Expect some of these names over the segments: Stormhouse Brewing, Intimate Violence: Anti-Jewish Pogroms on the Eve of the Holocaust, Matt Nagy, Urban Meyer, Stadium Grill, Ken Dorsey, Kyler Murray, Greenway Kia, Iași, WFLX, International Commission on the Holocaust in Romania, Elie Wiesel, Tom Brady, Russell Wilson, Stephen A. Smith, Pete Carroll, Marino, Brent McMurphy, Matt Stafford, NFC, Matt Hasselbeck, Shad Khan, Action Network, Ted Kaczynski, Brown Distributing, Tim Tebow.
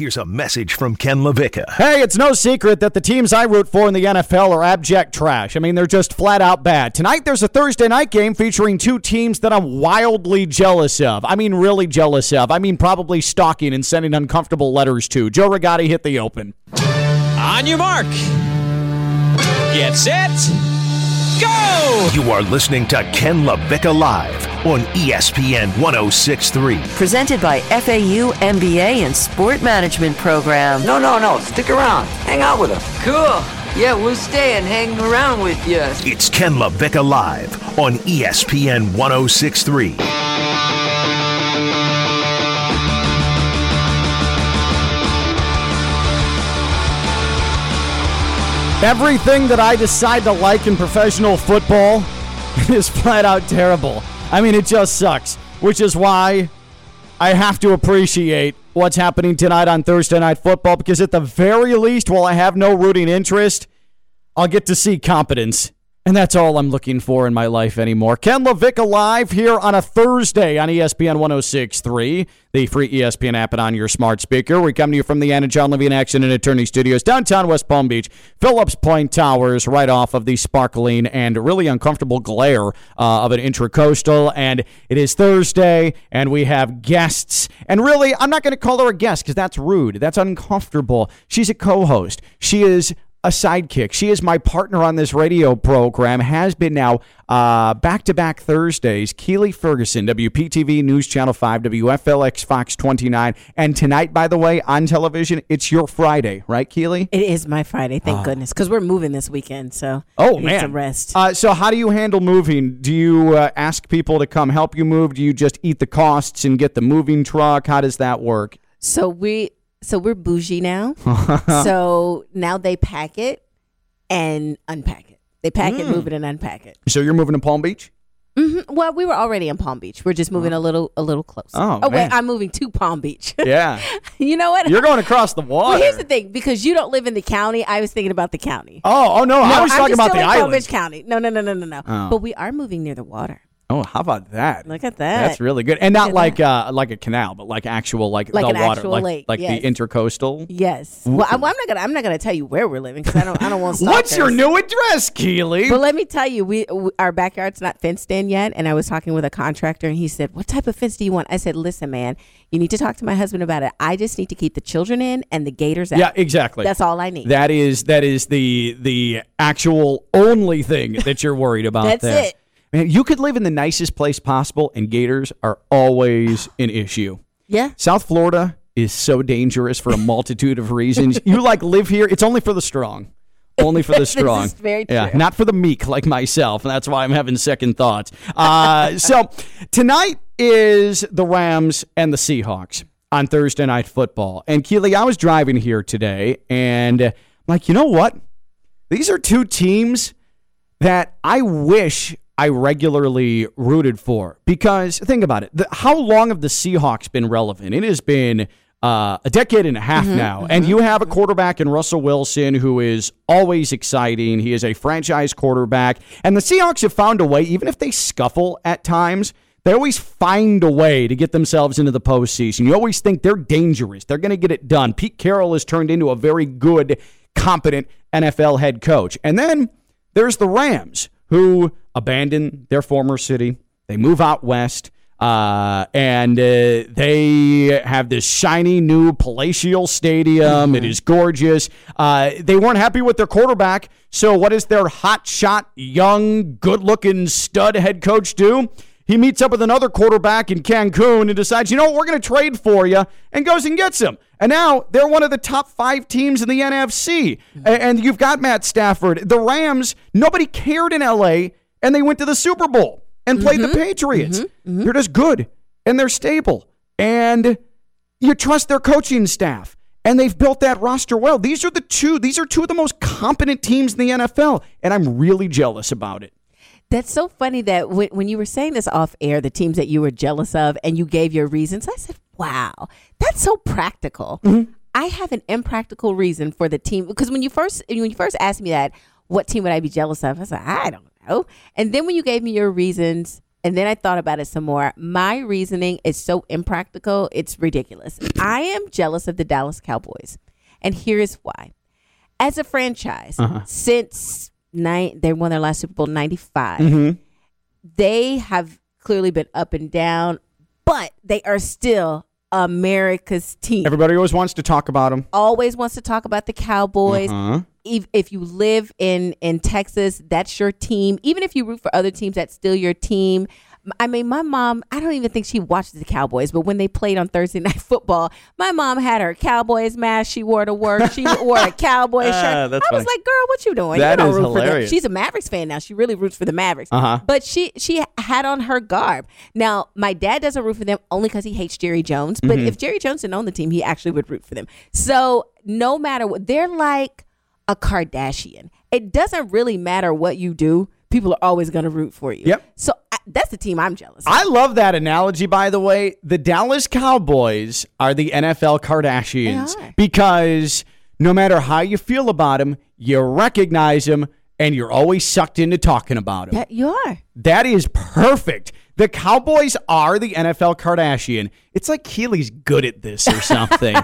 Here's a message from Ken Lavicka. Hey, it's no secret that the teams I root for in the NFL are abject trash. I mean, they're just flat out bad. Tonight, there's a Thursday night game featuring two teams that I'm wildly jealous of. I mean, really jealous of. I mean, probably stalking and sending uncomfortable letters to. Joe Rigotti hit the open. On your mark. Get set. Go! You are listening to Ken Lavicka Live on ESPN 106.3. Presented by FAU MBA and Sport Management Program. No. Stick around. Hang out with us. Cool. Yeah, we'll stay and hang around with you. It's Ken Lavicka Live on ESPN 106.3. Everything that I decide to like in professional football is flat out terrible. I mean, it just sucks, which is why I have to appreciate what's happening tonight on Thursday Night Football, because at the very least, while I have no rooting interest, I'll get to see competence. And that's all I'm looking for in my life anymore. Ken Lavicka Live here on a Thursday on ESPN 106.3, the free ESPN app and on your smart speaker. We come to you from the Anna John Levine Action and Attorney Studios, downtown West Palm Beach, Phillips Point Towers, right off of the sparkling and really uncomfortable glare of an intracoastal. And it is Thursday, and we have guests. And really, I'm not going to call her a guest because that's rude. That's uncomfortable. She's a co-host. She is a sidekick. She is my partner on this radio program, has been now back-to-back Thursdays. Keli Ferguson, WPTV News Channel 5, WFLX Fox 29. And tonight, by the way, on television, it's your Friday, right, Keli? It is my Friday, thank goodness, because we're moving this weekend, so need some rest. So how do you handle moving? Do you ask people to come help you move? Do you just eat the costs and get the moving truck? How does that work? So we're bougie now. So now they pack it and unpack it. They pack it, move it, and unpack it. So you're moving to Palm Beach? Mm-hmm. Well, we were already in Palm Beach. We're just moving a little closer. Wait, I'm moving to Palm Beach. Yeah. You know what? You're going across the water. Well, here's the thing. Because you don't live in the county, I was thinking about the county. No. I was talking about the island. Palm Beach County. No. Oh. But we are moving near the water. Oh, how about that? Look at that. That's really good. And not like like a canal, but like actual like the water, lake. Like the intercoastal. Yes. Well, I'm not gonna tell you where we're living because I don't want to. What's your new address, Keli? Well, let me tell you, our backyard's not fenced in yet, and I was talking with a contractor, and he said, "What type of fence do you want?" I said, "Listen, man, you need to talk to my husband about it. I just need to keep the children in and the gators out." Yeah, exactly. That's all I need. That is the actual only thing that you're worried about. That's there. It. Man, you could live in the nicest place possible, and gators are always an issue. Yeah. South Florida is so dangerous for a multitude of reasons. You live here. It's only for the strong. Only for the strong. This is very true. Yeah, not for the meek like myself. And that's why I'm having second thoughts. So tonight is the Rams and the Seahawks on Thursday Night Football. And Keli, I was driving here today, and I'm like, you know what? These are two teams that I wish I regularly rooted for, because think about it. How long have the Seahawks been relevant? It has been a decade and a half now. And you have a quarterback in Russell Wilson who is always exciting. He is a franchise quarterback. And the Seahawks have found a way, even if they scuffle at times, they always find a way to get themselves into the postseason. You always think they're dangerous. They're going to get it done. Pete Carroll has turned into a very good, competent NFL head coach. And then there's the Rams, who abandon their former city. They move out west, and they have this shiny new palatial stadium. It is gorgeous. They weren't happy with their quarterback, so what does their hotshot, young, good-looking stud head coach do? He meets up with another quarterback in Cancun and decides, you know what, we're going to trade for you, and goes and gets him. And now they're one of the top 5 teams in the NFC. And you've got Matt Stafford. The Rams, nobody cared in L.A., and they went to the Super Bowl and played the Patriots. They're just good, and they're stable. And you trust their coaching staff, and they've built that roster well. These are two of the most competent teams in the NFL, and I'm really jealous about it. That's so funny that when you were saying this off air, the teams that you were jealous of, and you gave your reasons, I said, wow, that's so practical. Mm-hmm. I have an impractical reason for the team, because when you first asked me that, what team would I be jealous of? I said, I don't know. And then when you gave me your reasons, And then I thought about it some more. My reasoning is so impractical. It's ridiculous. I am jealous of the Dallas Cowboys. And here is why. As a franchise, since they won their last Super Bowl in 95, they have clearly been up and down, but they are still America's team. Everybody always wants to talk about them. Always wants to talk about the Cowboys. If you live in Texas, that's your team. Even if you root for other teams, that's still your team. I mean, my mom, I don't even think she watched the Cowboys, but when they played on Thursday Night Football, my mom had her Cowboys mask. She wore to work. She wore a Cowboys shirt. I was like, girl, what you doing? That is hilarious. She's a Mavericks fan now. She really roots for the Mavericks. But she had on her garb. Now, my dad doesn't root for them only because he hates Jerry Jones. But if Jerry Jones didn't own the team, he actually would root for them. So no matter what, they're like a Kardashian. It doesn't really matter what you do. People are always going to root for you. So that's the team I'm jealous of. I love that analogy, by the way. The Dallas Cowboys are the NFL Kardashians because no matter how you feel about them, you recognize them, and you're always sucked into talking about them. You are. That is perfect. The Cowboys are the NFL Kardashian. It's like Keely's good at this or something.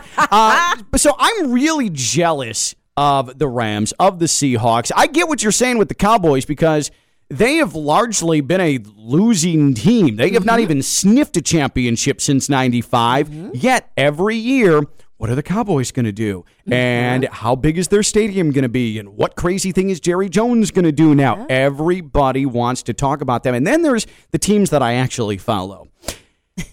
So I'm really jealous of the Rams, of the Seahawks. I get what you're saying with the Cowboys because they have largely been a losing team. They have not even sniffed a championship since 95. Yet every year, what are the Cowboys going to do? And how big is their stadium going to be? And what crazy thing is Jerry Jones going to do now? Everybody wants to talk about them. And then there's the teams that I actually follow.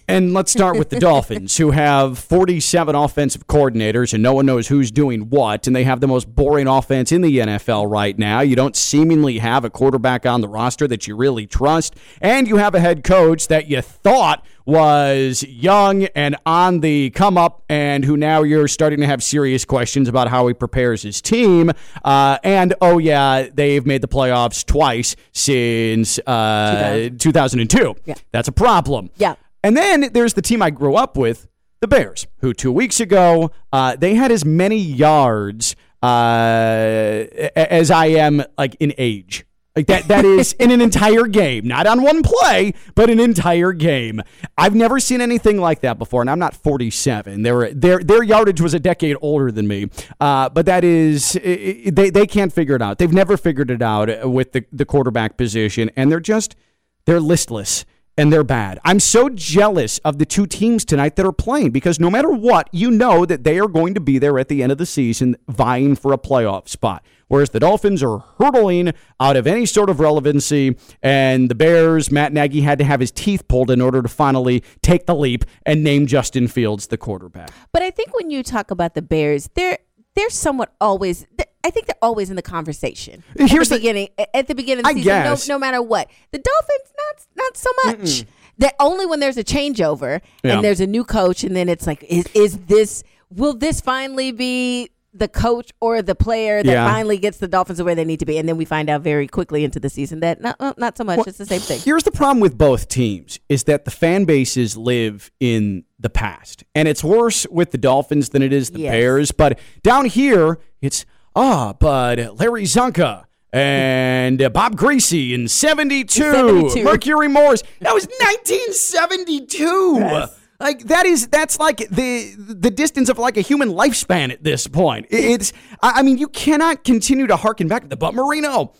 And let's start with the Dolphins, who have 47 offensive coordinators, and no one knows who's doing what, and they have the most boring offense in the NFL right now. You don't seemingly have a quarterback on the roster that you really trust, and you have a head coach that you thought was young and on the come-up, and who now you're starting to have serious questions about how he prepares his team. And, oh, yeah, they've made the playoffs twice since 2002. Yeah. That's a problem. Yeah. And then there's the team I grew up with, the Bears, who 2 weeks ago, they had as many yards as I am like in age. Like that is in an entire game, not on one play, but an entire game. I've never seen anything like that before, and I'm not 47. Their yardage was a decade older than me, but that is they can't figure it out. They've never figured it out with the quarterback position, and they're listless. And they're bad. I'm so jealous of the two teams tonight that are playing because no matter what, you know that they are going to be there at the end of the season vying for a playoff spot. Whereas the Dolphins are hurtling out of any sort of relevancy, and the Bears, Matt Nagy had to have his teeth pulled in order to finally take the leap and name Justin Fields the quarterback. But I think when you talk about the Bears, they're somewhat always... I think they're always in the conversation at the beginning of the season, no matter what. The Dolphins, not so much. That only when there's a changeover and there's a new coach, and then it's like, will this finally be the coach or the player that finally gets the Dolphins where they need to be? And then we find out very quickly into the season that not so much. Well, it's the same thing. Here's the problem with both teams is that the fan bases live in the past, and it's worse with the Dolphins than it is the Bears. But down here, it's... but Larry Zonka and Bob Greasy in 72, Mercury Morris. That was 1972. Yes. Like that's like the distance of like a human lifespan at this point. It's I mean, you cannot continue to harken back to the But Marino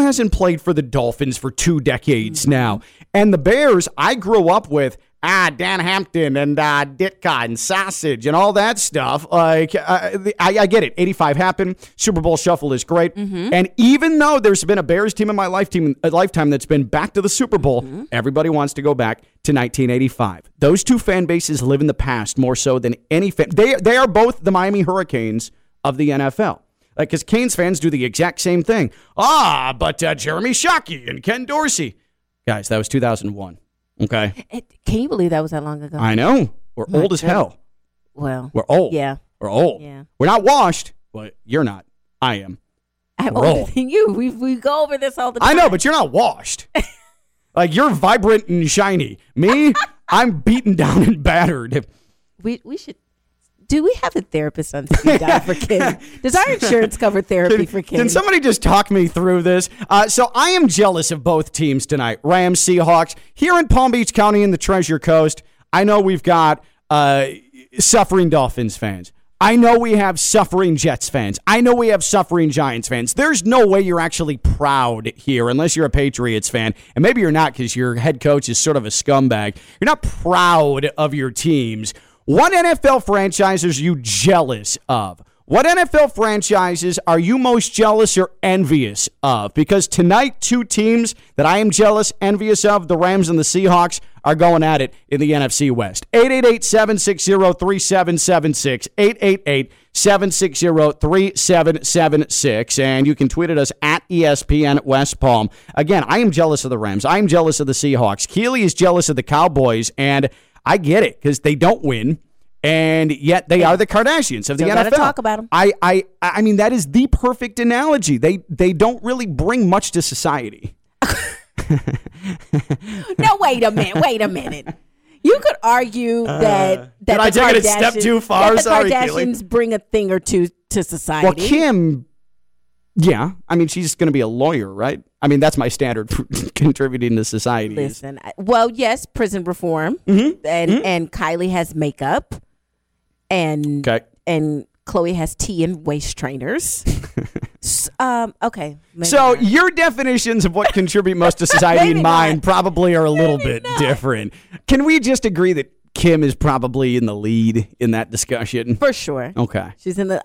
hasn't played for the Dolphins for 2 decades now, and the Bears I grew up with. Dan Hampton and Ditka and Sausage and all that stuff. Like, I get it. 85 happened. Super Bowl Shuffle is great. And even though there's been a Bears team in my lifetime that's been back to the Super Bowl, everybody wants to go back to 1985. Those two fan bases live in the past more so than any fan. They are both the Miami Hurricanes of the NFL. Like, because Canes fans do the exact same thing. But Jeremy Shockey and Ken Dorsey. Guys, that was 2001. Okay. Can you believe that was that long ago? I know. We're old as hell. Well. We're old. Yeah. We're old. Yeah. We're not washed, but you're not. I am. I'm older than you. We go over this all the time. I know, but you're not washed. Like, you're vibrant and shiny. Me, I'm beaten down and battered. We should... do we have a therapist on speed dial for Ken? Does our insurance cover therapy for Ken? Can somebody just talk me through this? So I am jealous of both teams tonight, Rams, Seahawks. Here in Palm Beach County in the Treasure Coast, I know we've got suffering Dolphins fans. I know we have suffering Jets fans. I know we have suffering Giants fans. There's no way you're actually proud here unless you're a Patriots fan. And maybe you're not because your head coach is sort of a scumbag. You're not proud of your teams. What NFL franchises are you jealous of? What NFL franchises are you most jealous or envious of? Because tonight, two teams that I am jealous, envious of, the Rams and the Seahawks, are going at it in the NFC West. 888-760-3776. 888-760-3776. And you can tweet at us at ESPN West Palm. Again, I am jealous of the Rams. I am jealous of the Seahawks. Keely is jealous of the Cowboys. And I get it because they don't win. And yet they are the Kardashians of the NFL. Gotta talk about them. I mean, that is the perfect analogy. They don't really bring much to society. No, wait a minute. You could argue that did I take it a step too far? Sorry, Kardashians bring a thing or two to society. Well, Kim, yeah, I mean, she's going to be a lawyer, right? I mean, that's my standard for contributing to society. Listen, yes, prison reform, and Kylie has makeup, and Chloe has tea and waist trainers. Okay. So not. Your definitions of what contribute most to society and mine probably are a little bit different. Can we just agree that Kim is probably in the lead in that discussion? For sure. Okay. She's in the.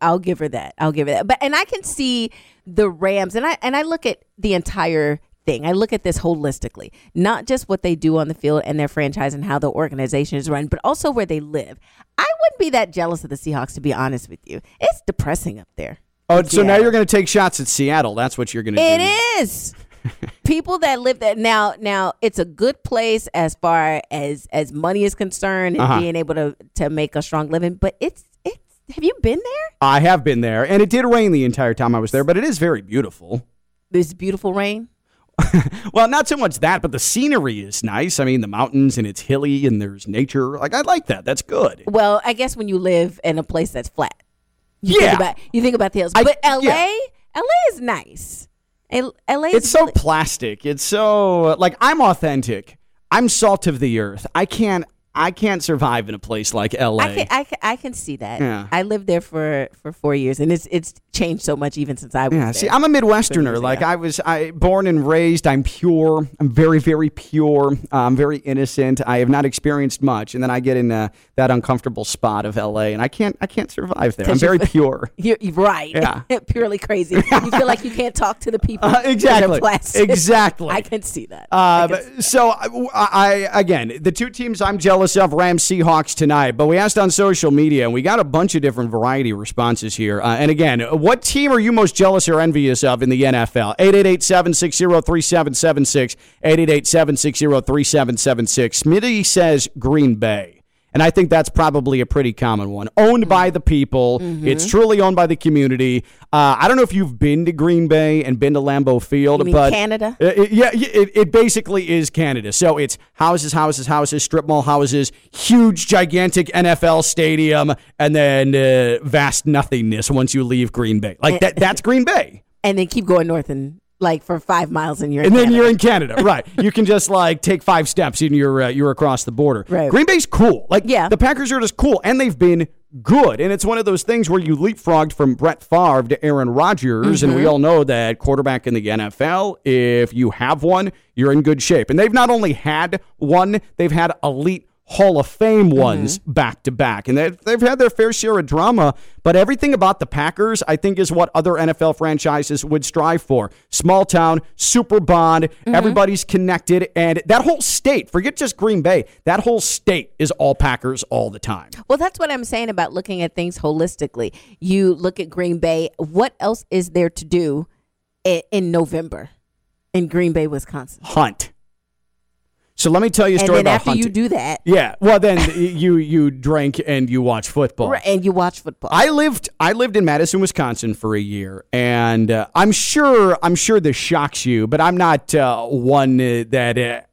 I'll give her that. I'll give her that. But and I can see the Rams, and I look at the entire thing. I look at this holistically, not just what they do on the field and their franchise and how the organization is run, but also where they live. I wouldn't be that jealous of the Seahawks, to be honest with you. It's depressing up there. Oh, so Seattle. Now you're going to take shots at Seattle. That's what you're going to do. It is. People that live there. Now it's a good place as far as money is concerned and being able to make a strong living. But it's. Have you been there? I have been there. And it did rain the entire time I was there, but it is very beautiful. It's beautiful rain? Well, not so much that, but the scenery is nice. I mean, the mountains and it's hilly and there's nature. Like, I like that. That's good. Well, I guess when you live in a place that's flat. You think about the hills. But LA is nice. It's so plastic. It's so, like, I'm authentic. I'm salt of the earth. I can't survive in a place like LA. I can see that. Yeah. I lived there for 4 years, and it's changed so much even since I was there. See, I'm a Midwesterner. Like, I was born and raised. I'm pure. I'm very, very pure. I'm very innocent. I have not experienced much, and then I get in that uncomfortable spot of LA, and I can't survive there. I'm very pure. You're right. Yeah. Purely crazy. You feel like you can't talk to the people. Exactly. Exactly. I can see that. Again, the two teams I'm jealous of, Rams, Seahawks tonight, but we asked on social media and we got a bunch of different variety responses here. And again, what team are you most jealous or envious of in the NFL? 888-760-3776, 888-760-3776. Smitty says Green Bay. And I think that's probably a pretty common one. Owned by the people. Mm-hmm. It's truly owned by the community. I don't know if you've been to Green Bay and been to Lambeau Field. You mean Canada? It basically is Canada. So it's houses, strip mall houses, huge, gigantic NFL stadium, and then vast nothingness once you leave Green Bay. Like, that's Green Bay. And then keep going north and... Like for 5 miles and you're in Canada. And then you're in Canada, right. You can just like take 5 steps and you're across the border. Right. Green Bay's cool. Like the Packers are just cool and they've been good. And it's one of those things where you leapfrogged from Brett Favre to Aaron Rodgers. Mm-hmm. And we all know that quarterback in the NFL, if you have one, you're in good shape. And they've not only had one, they've had elite Hall of Fame ones back to back. And they've had their fair share of drama, but everything about the Packers, I think, is what other NFL franchises would strive for. Small town, super bond, everybody's connected, and that whole state, forget just Green Bay, that whole state is all Packers all the time. Well, that's what I'm saying about looking at things holistically. You look at Green Bay, what else is there to do in November in Green Bay, Wisconsin? Hunt. So let me tell you a story about hunting. And then after you do that. Yeah. Well, then you drink and you watch football. Right, and you watch football. I lived in Madison, Wisconsin for a year. And I'm sure this shocks you, but I'm not one that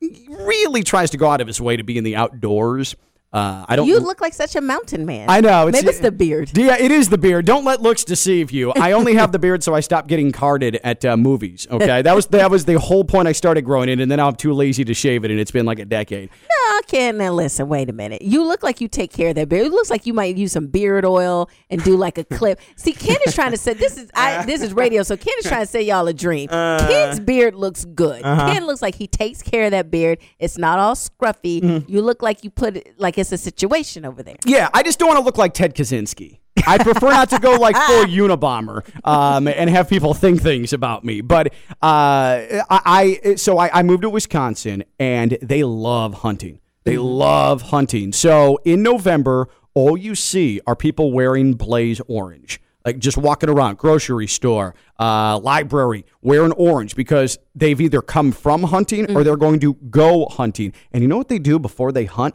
really tries to go out of his way to be in the outdoors. You look like such a mountain man. I know. Maybe it's the beard. Yeah, it is the beard. Don't let looks deceive you. I only have the beard, so I stopped getting carded at movies. Okay, that was the whole point. I started growing it, and then I'm too lazy to shave it, and it's been like a decade. No, Ken. Now listen. Wait a minute. You look like you take care of that beard. It looks like you might use some beard oil and do like a clip. See, Ken is trying to say this is radio, so Ken is trying to say y'all a dream. Ken's beard looks good. Uh-huh. Ken looks like he takes care of that beard. It's not all scruffy. Mm-hmm. You look like you put it like. It's a situation over there. Yeah, I just don't want to look like Ted Kaczynski. I prefer not to go like full Unabomber and have people think things about me. But I moved to Wisconsin, and they love hunting. They love hunting. So in November, all you see are people wearing blaze orange. Like just walking around, grocery store, library, wearing orange because they've either come from hunting or they're going to go hunting. And you know what they do before they hunt?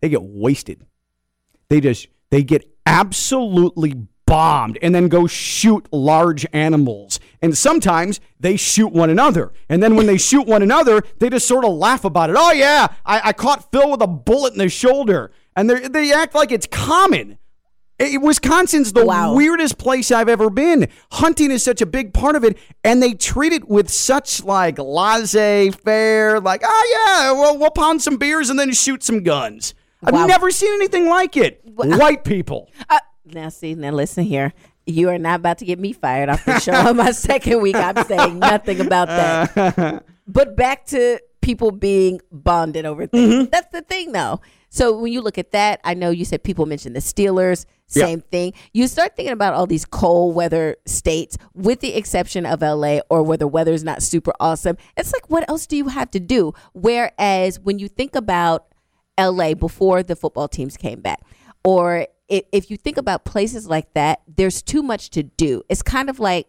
They get wasted. They get absolutely bombed and then go shoot large animals. And sometimes they shoot one another. And then when they shoot one another, they just sort of laugh about it. Oh, yeah, I caught Phil with a bullet in the shoulder. And they act like it's common. Wisconsin's the weirdest place I've ever been. Hunting is such a big part of it, and they treat it with such like laissez-faire, like, oh, yeah, we'll pound some beers and then shoot some guns. I've never seen anything like it. Well, white people. Now listen here. You are not about to get me fired off the show on my second week. I'm saying nothing about that. But back to people being bonded over things. Mm-hmm. That's the thing, though. So when you look at that, I know you said people mentioned the Steelers, same thing. You start thinking about all these cold weather states with the exception of LA or where the weather is not super awesome. It's like, what else do you have to do? Whereas when you think about LA before the football teams came back, or if you think about places like that, there's too much to do. It's kind of like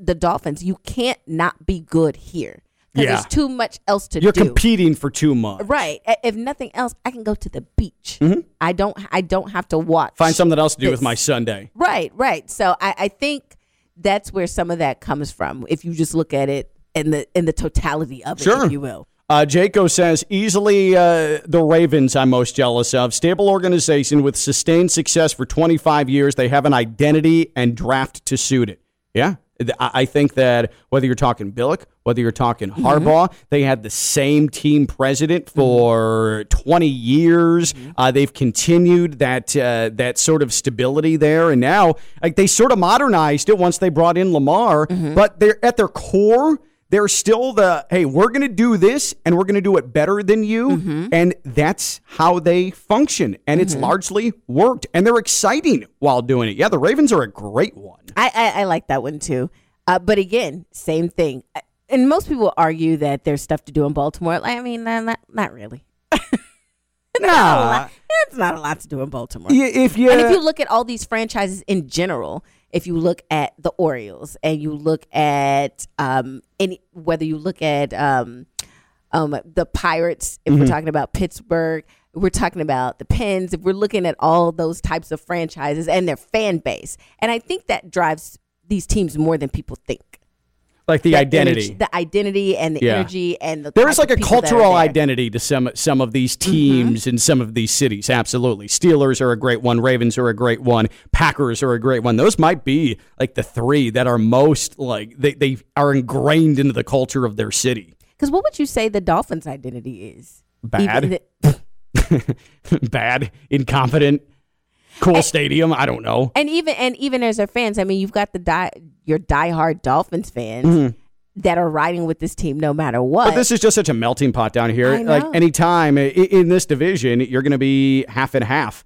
the Dolphins. You can't not be good here. Because there's too much else to do. You're competing for too much. Right. If nothing else, I can go to the beach. Mm-hmm. I don't have to watch. Find something else to do with my Sunday. Right, right. So I think that's where some of that comes from, if you just look at it in the totality of it, if you will. Jaco says, easily the Ravens I'm most jealous of. Stable organization with sustained success for 25 years. They have an identity and draft to suit it. Yeah. I think that whether you're talking Billick, whether you're talking Harbaugh, they had the same team president for 20 years. They've continued that sort of stability there. And now like they sort of modernized it once they brought in Lamar. Mm-hmm. But they're at their core, they're still the, hey, we're going to do this and we're going to do it better than you. Mm-hmm. And that's how they function. And it's largely worked. And they're exciting while doing it. Yeah, the Ravens are a great one. I like that one, too. But again, same thing. And most people argue that there's stuff to do in Baltimore. I mean, not really. No. It's not a lot to do in Baltimore. Yeah, and if you look at all these franchises in general, if you look at the Orioles and you look at whether you look at the Pirates, if we're talking about Pittsburgh, we're talking about the Pens, if we're looking at all those types of franchises and their fan base. And I think that drives these teams more than people think. Like the identity. Energy, the identity and the energy. And the There's like a cultural identity to some of these teams and some of these cities. Absolutely. Steelers are a great one. Ravens are a great one. Packers are a great one. Those might be like the three that are most like they are ingrained into the culture of their city. Because what would you say the Dolphins' identity is? Bad. Bad. Incompetent. Cool stadium. I don't know. And even as their fans, I mean, you've got your diehard Dolphins fans that are riding with this team no matter what. But this is just such a melting pot down here. Like any time in this division, you're going to be half and half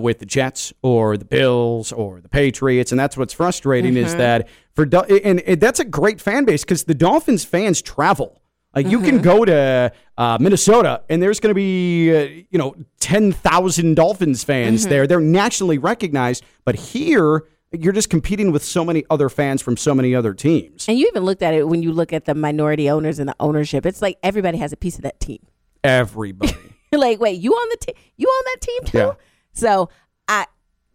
with the Jets or the Bills or the Patriots. And that's what's frustrating is that that's a great fan base because the Dolphins fans travel. Like you can go to Minnesota, and there's going to be 10,000 Dolphins fans there. They're nationally recognized, but here you're just competing with so many other fans from so many other teams. And you even looked at it when you look at the minority owners and the ownership. It's like everybody has a piece of that team. Everybody. You're like, wait, you on the team? You on that team too? Yeah. So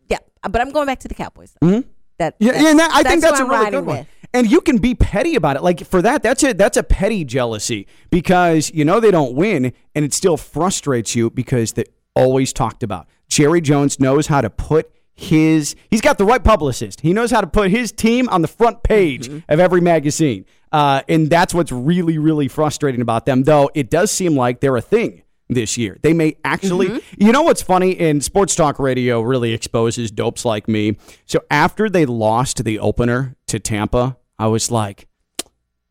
but I'm going back to the Cowboys. Mm-hmm. I think that's a really good one. And you can be petty about it. Like for that's a petty jealousy because you know they don't win, and it still frustrates you because the always talked about. Jerry Jones knows how to put he's got the right publicist. He knows how to put his team on the front page of every magazine. And that's what's really, really frustrating about them, though it does seem like they're a thing this year. They may actually, you know what's funny? And sports talk radio really exposes dopes like me. So after they lost the opener to Tampa, I was like,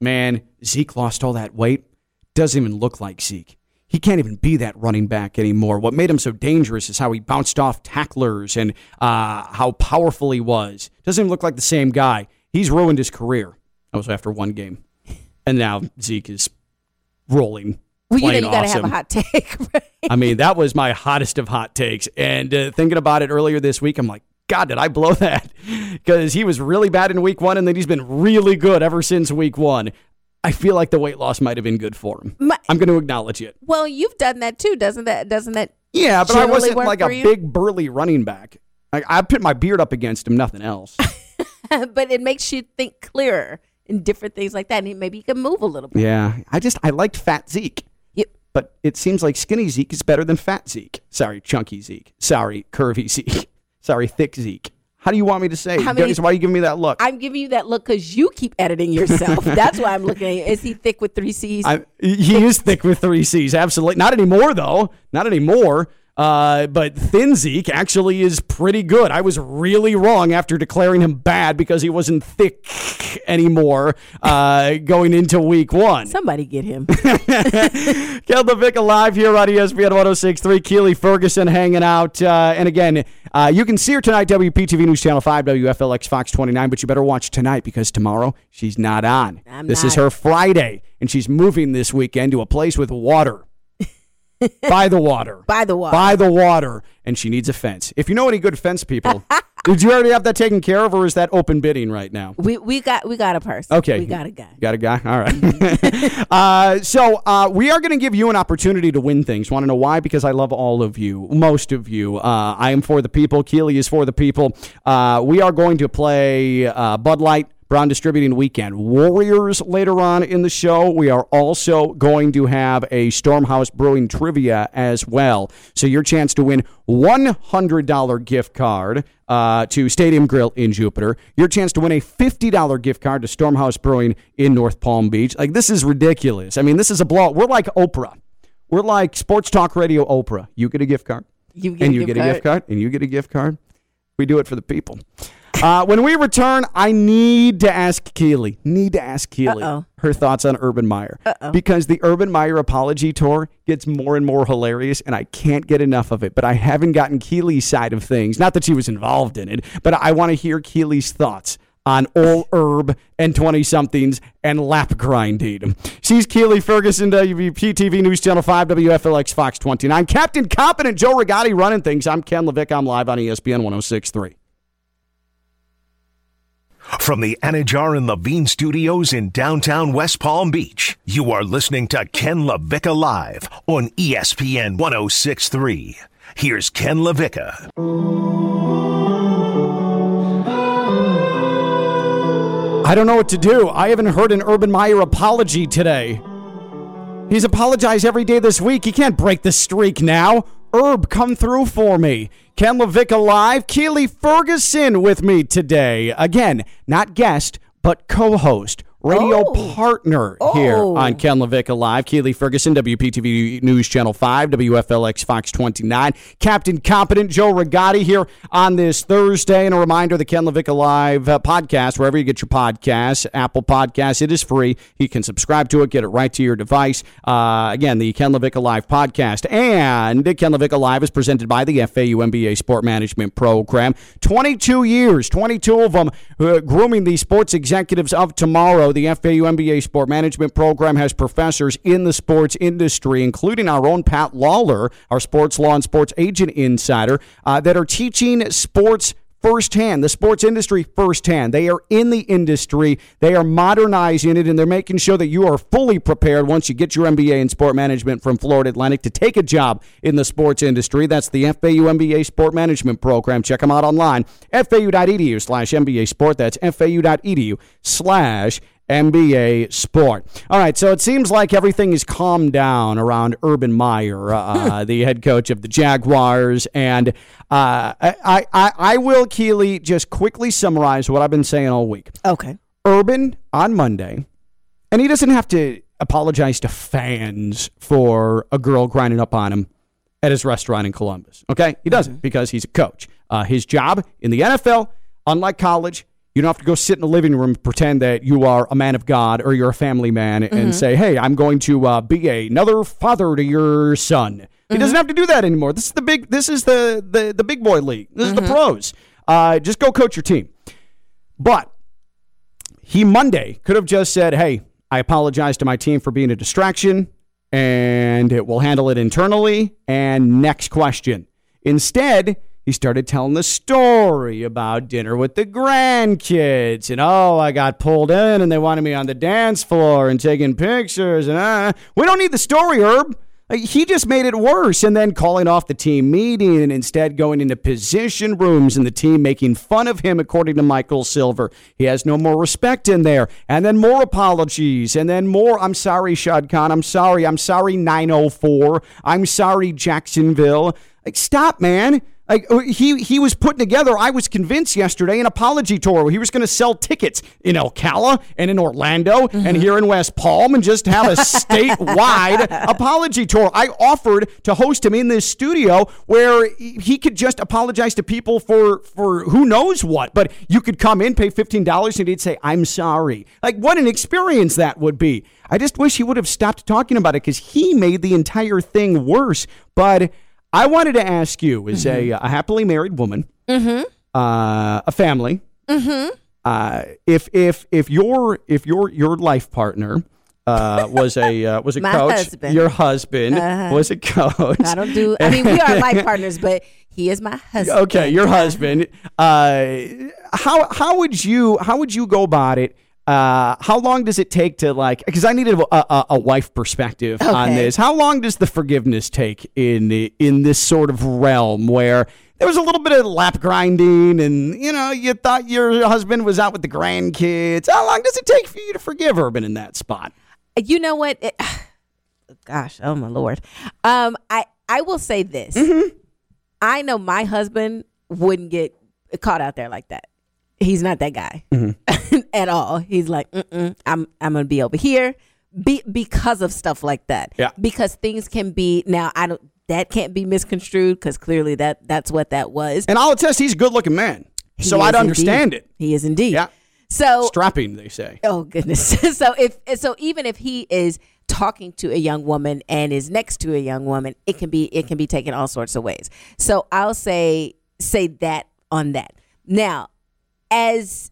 man, Zeke lost all that weight. Doesn't even look like Zeke. He can't even be that running back anymore. What made him so dangerous is how he bounced off tacklers and how powerful he was. Doesn't even look like the same guy. He's ruined his career. That was after one game. And now Zeke is rolling. Well, you know you got to have a hot take, right? I mean, that was my hottest of hot takes. And thinking about it earlier this week, I'm like, God, did I blow that? Because he was really bad in week one, and then he's been really good ever since week one. I feel like the weight loss might have been good for him. I'm going to acknowledge it. Well, you've done that too, doesn't that? Yeah, but I wasn't like a big burly running back. I put my beard up against him, nothing else. But it makes you think clearer and different things like that, and maybe you can move a little bit. Yeah, I liked fat Zeke. Yep. But it seems like skinny Zeke is better than fat Zeke. Sorry, chunky Zeke. Sorry, curvy Zeke. Sorry, thick Zeke. How do you want me to say? Why are you giving me that look? I'm giving you that look because you keep editing yourself. That's why I'm looking at you. Is he thick with three C's? He is thick with three C's, absolutely. Not anymore, though. Not anymore. But Thin Zeke actually is pretty good. I was really wrong after declaring him bad because he wasn't thick anymore going into week one. Somebody get him. Ken Lavicka live here on ESPN 106.3. Keli Ferguson hanging out. And again, you can see her tonight, WPTV News Channel 5, WFLX Fox 29. But you better watch tonight because tomorrow she's not on. This is her Friday, and she's moving this weekend to a place with water. By the water. And she needs a fence. If you know any good fence people, did you already have that taken care of, or is that open bidding right now? We got a person. Okay. We got a guy. All right. So we are going to give you an opportunity to win things. Want to know why? Because I love all of you, most of you. I am for the people. Keli is for the people. We are going to play Bud Light, Brown Distributing Weekend Warriors later on in the show. We are also going to have a Stormhouse Brewing trivia as well. So your chance to win $100 gift card to Stadium Grill in Jupiter. Your chance to win a $50 gift card to Stormhouse Brewing in North Palm Beach. Like, this is ridiculous. I mean, this is a blowout. We're like Oprah. We're like sports talk radio Oprah. You get a gift card. You get a gift card. We do it for the people. When we return, I need to ask Keli her thoughts on Urban Meyer. Because the Urban Meyer apology tour gets more and more hilarious, and I can't get enough of it. But I haven't gotten Keely's side of things. Not that she was involved in it, but I want to hear Keely's thoughts on old Herb and 20-somethings and lap grinding. She's Keli Ferguson, WPTV News Channel 5, WFLX Fox 29. Captain Competent Joe Rigotti running things. I'm Ken Lavicka. I'm live on ESPN 106.3. From the Anna John Levine Studios in downtown West Palm Beach, you are listening to Ken Lavicka Live on ESPN 106.3. Here's Ken Lavicka. I don't know what to do. I haven't heard an Urban Meyer apology today. He's apologized every day this week. He can't break the streak now. Herb, come through for me. Ken Lavicka Live, Keli Ferguson with me today. Again, not guest, but co-host, radio partner here on Ken Lavicka Live. Keli Ferguson, WPTV News Channel 5, WFLX Fox 29. Captain Competent Joe Rigotti here on this Thursday. And a reminder, the Ken Lavicka Live podcast, wherever you get your podcasts, Apple Podcasts, it is free. You can subscribe to it, get it right to your device. Again, the Ken Lavicka Live podcast. And Ken Lavicka Live is presented by the FAU MBA Sport Management Program. 22 years, 22 of them, grooming the sports executives of tomorrow. The FAU MBA Sport Management Program has professors in the sports industry, including our own Pat Lawler, our sports law and sports agent insider, that are teaching sports firsthand, the sports industry firsthand. They are in the industry. They are modernizing it, and they're making sure that you are fully prepared once you get your MBA in sport management from Florida Atlantic to take a job in the sports industry. That's the FAU MBA Sport Management Program. Check them out online, fau.edu/MBA sport. That's fau.edu/ NBA sport. All right, so it seems like everything is calmed down around Urban Meyer, the head coach of the Jaguars. And I will, Keely, just quickly summarize what I've been saying all week. Okay. Urban on Monday, and he doesn't have to apologize to fans for a girl grinding up on him at his restaurant in Columbus. Okay? He doesn't because he's a coach. His job in the NFL, unlike college, you don't have to go sit in the living room and pretend that you are a man of God or you're a family man and say, hey, I'm going to be another father to your son. He doesn't have to do that anymore. This is the big. This is the big boy league. This is the pros. Just go coach your team. But he Monday could have just said, hey, I apologize to my team for being a distraction, and it will handle it internally, and next question. Instead, he started telling the story about dinner with the grandkids, and, oh, I got pulled in, and they wanted me on the dance floor and taking pictures, and we don't need the story, Herb. He just made it worse, and then calling off the team meeting and instead going into position rooms and the team making fun of him, according to Michael Silver. He has no more respect in there. And then more apologies, and then more, I'm sorry, Shad Khan, I'm sorry, 904, I'm sorry, Jacksonville. Like, stop, man. Like, he was putting together, I was convinced yesterday, an apology tour where he was going to sell tickets in Ocala and in Orlando and here in West Palm and just have a statewide apology tour. I offered to host him in this studio where he could just apologize to people for who knows what. But you could come in, pay $15, and he'd say, I'm sorry. Like, what an experience that would be. I just wish he would have stopped talking about it because he made the entire thing worse. But I wanted to ask you, as a happily married woman, a family, if your life partner was a coach, husband. Your husband was a coach. I don't do. I mean, we are life partners, but he is my husband. Okay, your husband. How would you go about it? How long does it take to, like, because I needed a wife perspective on this. How long does the forgiveness take in this sort of realm where there was a little bit of lap grinding and, you know, you thought your husband was out with the grandkids. How long does it take for you to forgive Urban in that spot? You know what? Gosh, oh my Lord. I will say this. I know my husband wouldn't get caught out there like that. He's not that guy at all. He's like, I'm going to be over here because of stuff like that. Yeah. Because things can be now. That can't be misconstrued because clearly that's what that was. And I'll attest, he's a good looking man. So I'd understand it. He is indeed. Yeah. So strapping, they say. Oh, goodness. So even if he is talking to a young woman and is next to a young woman, it can be taken all sorts of ways. So I'll say that on that. Now, as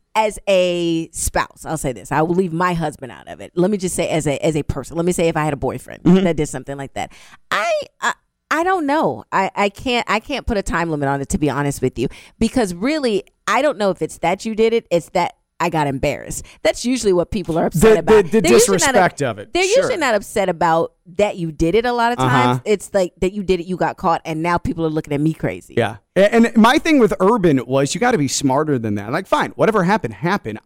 a spouse, I'll say this. I will leave my husband out of it. Let me just say as a person. Let me say if I had a boyfriend that did something like that. I don't know. I can't put a time limit on it, to be honest with you, because really I don't know if it's that you did it. It's that I got embarrassed. That's usually what people are upset about. The disrespect of it. They're usually not upset about that you did it a lot of times. It's like that you did it, you got caught, and now people are looking at me crazy. Yeah. And my thing with Urban was you got to be smarter than that. Like, fine, whatever happened.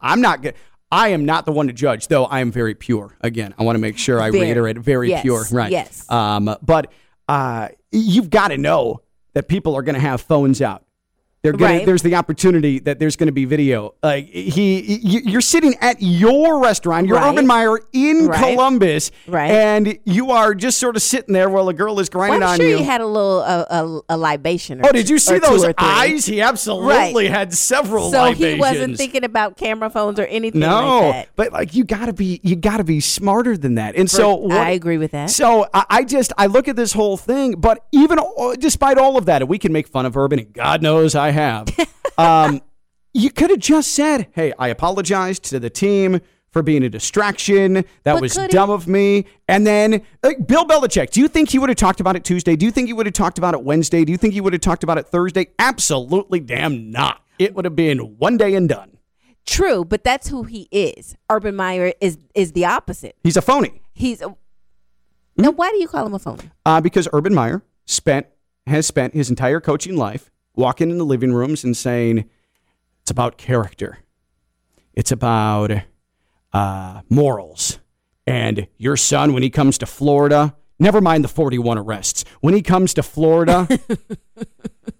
I am not the one to judge, though I am very pure. Again, I want to make sure I reiterate very pure. Right. Yes. But you've got to know that people are going to have phones out. There's the opportunity that there's going to be video. Like you're sitting at your restaurant, your Urban Meyer in Columbus, and you are just sort of sitting there while a girl is grinding on you. I'm sure he had a little a libation. Did you see those eyes? He absolutely had several libations. So he wasn't thinking about camera phones or anything like that. No, but like you gotta be smarter than that. And I agree with that. So I look at this whole thing, but even despite all of that, and we can make fun of Urban, and God knows I have. You could have just said, hey, I apologized to the team for being a distraction. That was dumb of me. And then Bill Belichick, do you think he would have talked about it Tuesday? Do you think he would have talked about it Wednesday? Do you think he would have talked about it Thursday? Absolutely damn not. It would have been one day and done. True, but that's who he is. Urban Meyer is the opposite. He's a phony. Now, why do you call him a phony? Because Urban Meyer has spent his entire coaching life walking in the living rooms and saying, it's about character. It's about morals. And your son, when he comes to Florida, never mind the 41 arrests. When he comes to Florida,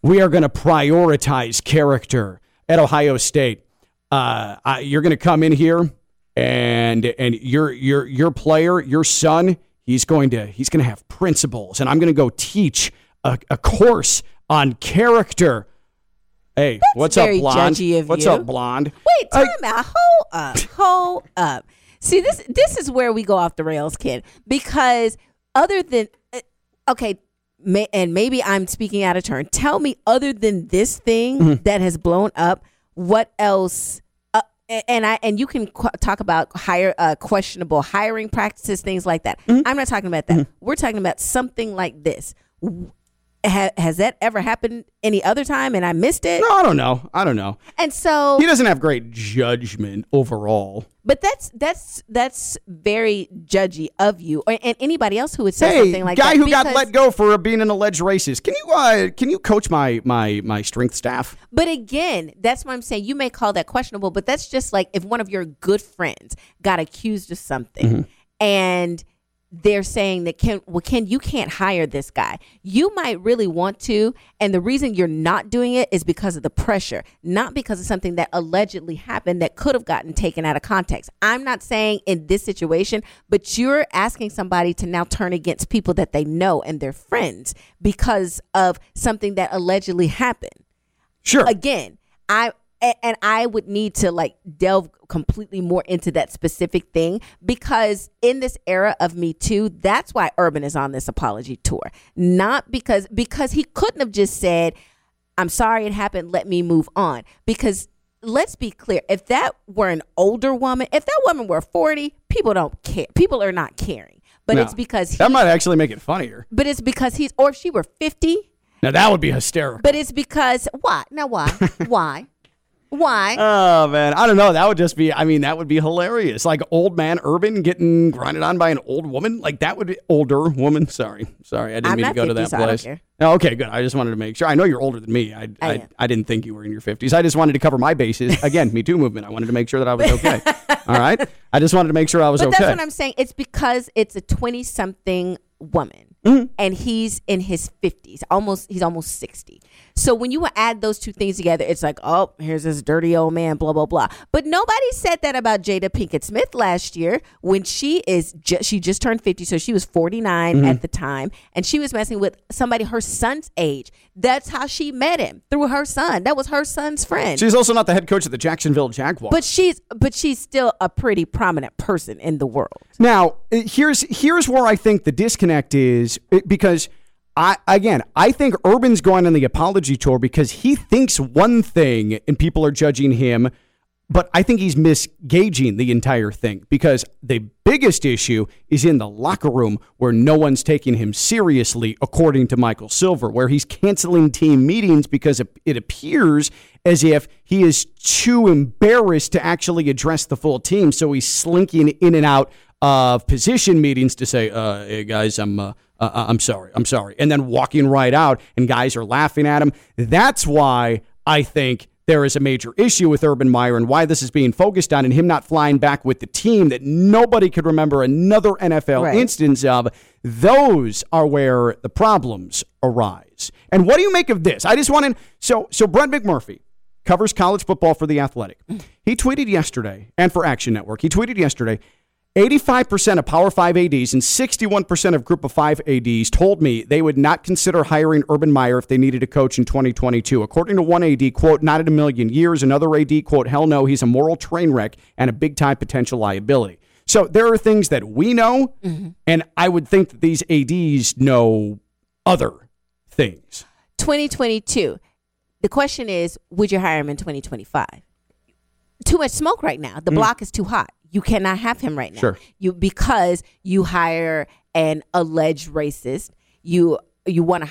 we are going to prioritize character at Ohio State. You're going to come in here, and your player, your son, he's going to have principles, and I'm going to go teach a course on character. Hey, that's what's up, blonde? What's you. Up, blonde? Wait, time out. Hold up. See, this is where we go off the rails, kid. Because other than and maybe I'm speaking out of turn. Tell me, other than this thing that has blown up, what else? And you can talk about questionable hiring practices, things like that. Mm-hmm. I'm not talking about that. Mm-hmm. We're talking about something like this. Has that ever happened any other time and I missed it? No, I don't know. And so he doesn't have great judgment overall. But that's very judgy of you, and anybody else who would say something like that. Hey, guy who got let go for being an alleged racist. Can you coach my strength staff? But again, that's what I'm saying. You may call that questionable, but that's just like if one of your good friends got accused of something and they're saying that, Ken, you can't hire this guy. You might really want to, and the reason you're not doing it is because of the pressure, not because of something that allegedly happened that could have gotten taken out of context. I'm not saying in this situation, but you're asking somebody to now turn against people that they know and their friends because of something that allegedly happened. Sure. Again, I would need to like delve completely more into that specific thing, because in this era of Me Too, that's why Urban is on this apology tour. Not because he couldn't have just said, I'm sorry it happened, let me move on. Because let's be clear, if that were an older woman, if that woman were 40, people don't care. People are not caring. But no, it's because that might actually make it funnier. But it's because or if she were 50. Now that would be hysterical. But it's because why? Now why? Why? Why? Oh, man. I don't know. That would just be, that would be hilarious. Like old man Urban getting grinded on by an old woman. Like that would be older woman. Sorry. I didn't mean to go to that place. No, okay, good. I just wanted to make sure. I know you're older than me. I didn't think you were in your 50s. I just wanted to cover my bases. Again, Me Too movement. I wanted to make sure that I was okay. All right. I just wanted to make sure I was okay. But that's what I'm saying. It's because it's a 20-something woman. Mm-hmm. And he's in his 50s. He's almost 60. So when you add those two things together, it's like, oh, here's this dirty old man, blah, blah, blah. But nobody said that about Jada Pinkett Smith last year when she just turned 50. So she was 49 at the time. And she was messing with somebody her son's age. That's how she met him, through her son. That was her son's friend. She's also not the head coach of the Jacksonville Jaguars. But she's still a pretty prominent person in the world. Now, here's where I think the disconnect is. Because I think Urban's going on the apology tour because he thinks one thing and people are judging him, but I think he's misgauging the entire thing, because the biggest issue is in the locker room where no one's taking him seriously, according to Michael Silver, where he's canceling team meetings because it appears as if he is too embarrassed to actually address the full team. So he's slinking in and out of position meetings to say, hey guys, I'm sorry. And then walking right out, and guys are laughing at him. That's why I think there is a major issue with Urban Meyer and why this is being focused on, and him not flying back with the team that nobody could remember another NFL instance of. Those are where the problems arise. And what do you make of this? I just want to... So Brent McMurphy covers college football for The Athletic. He tweeted yesterday, and for Action Network, 85% of Power 5 ADs and 61% of Group of 5 ADs told me they would not consider hiring Urban Meyer if they needed a coach in 2022. According to one AD, quote, not in a million years. Another AD, quote, hell no, he's a moral train wreck and a big-time potential liability. So there are things that we know, and I would think that these ADs know other things. 2022. The question is, would you hire him in 2025? Too much smoke right now. The block is too hot. You cannot have him right now. Sure. Because you hire an alleged racist. You want to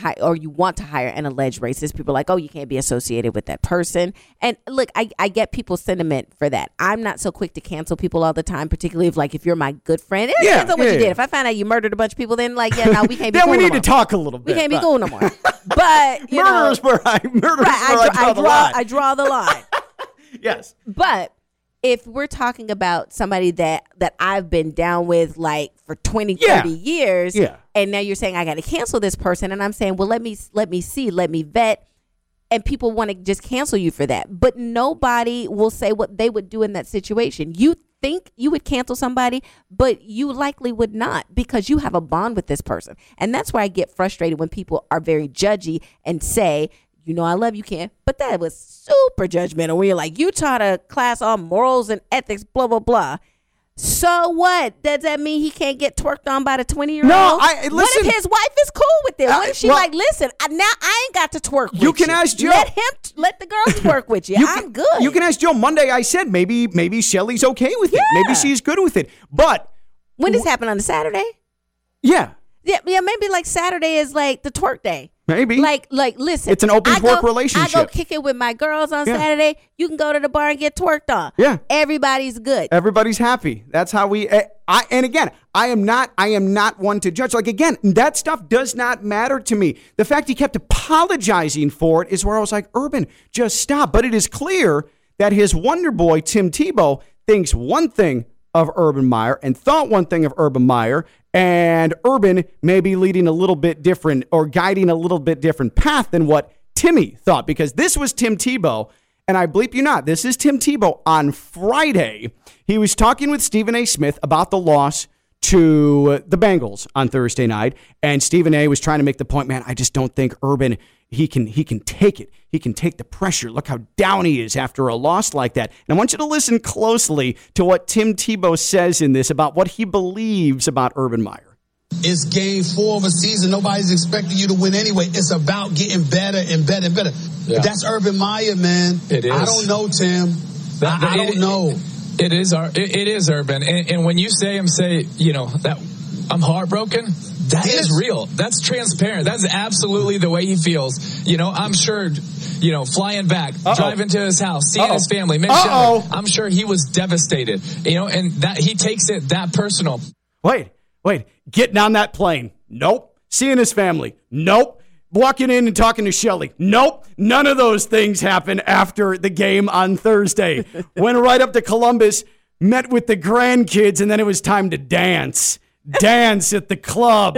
hire an alleged racist. People are like, oh, you can't be associated with that person. And look, I get people's sentiment for that. I'm not so quick to cancel people all the time, particularly if you're my good friend. It depends on what you did. If I find out you murdered a bunch of people, then we can't be cool. We need to talk a little bit. We can't be cool no more. But murderers where I draw the line. Yes. But if we're talking about somebody that I've been down with like for 20, 30 years, and now you're saying I got to cancel this person, and I'm saying, well, let me see, let me vet, and people want to just cancel you for that. But nobody will say what they would do in that situation. You think you would cancel somebody, but you likely would not, because you have a bond with this person. And that's where I get frustrated when people are very judgy and say, you know, I love you, Ken, but that was super judgmental, where you're like, you taught a class on morals and ethics, blah, blah, blah. So what? Does that mean he can't get twerked on by the 20-year-old? No, listen. What if his wife is cool with it? What if she's like, listen, now I ain't got to twerk with you. You can ask Joe. Let the girls twerk with you. I'm good. You can ask Joe. Monday I said maybe Shelly's okay with it. Maybe she's good with it. But when this happened on a Saturday? Yeah. Yeah, maybe like Saturday is like the twerk day. Maybe. Like, listen. It's an open twerk relationship. I go kick it with my girls on Saturday. You can go to the bar and get twerked on. Yeah. Everybody's good. Everybody's happy. That's how we. And again, I am not one to judge. Like, again, that stuff does not matter to me. The fact he kept apologizing for it is where I was like, Urban, just stop. But it is clear that his wonder boy, Tim Tebow, thinks one thing of Urban Meyer and thought one thing of Urban Meyer, and Urban may be leading a little bit different or guiding a little bit different path than what Timmy thought, because this was Tim Tebow, and I bleep you not, this is Tim Tebow on Friday. He was talking with Stephen A. Smith about the loss to the Bengals on Thursday night, and Stephen A. was trying to make the point, man, I just don't think Urban, he can take it. He can take the pressure. Look how down he is after a loss like that. And I want you to listen closely to what Tim Tebow says in this about what he believes about Urban Meyer. It's game 4 of a season. Nobody's expecting you to win anyway. It's about getting better and better and better. Yeah. That's Urban Meyer, man. It is. I don't know, Tim. I don't know. It is Urban. And when you say, you know, that I'm heartbroken, that is real. That's transparent. That's absolutely the way he feels. You know, I'm sure, you know, flying back, driving to his house, seeing his family, I'm sure he was devastated, you know, and that he takes it that personal. Wait, getting on that plane. Nope. Seeing his family. Nope. Walking in and talking to Shelly. Nope. None of those things happened after the game on Thursday. Went right up to Columbus, met with the grandkids, and then it was time to dance at the club.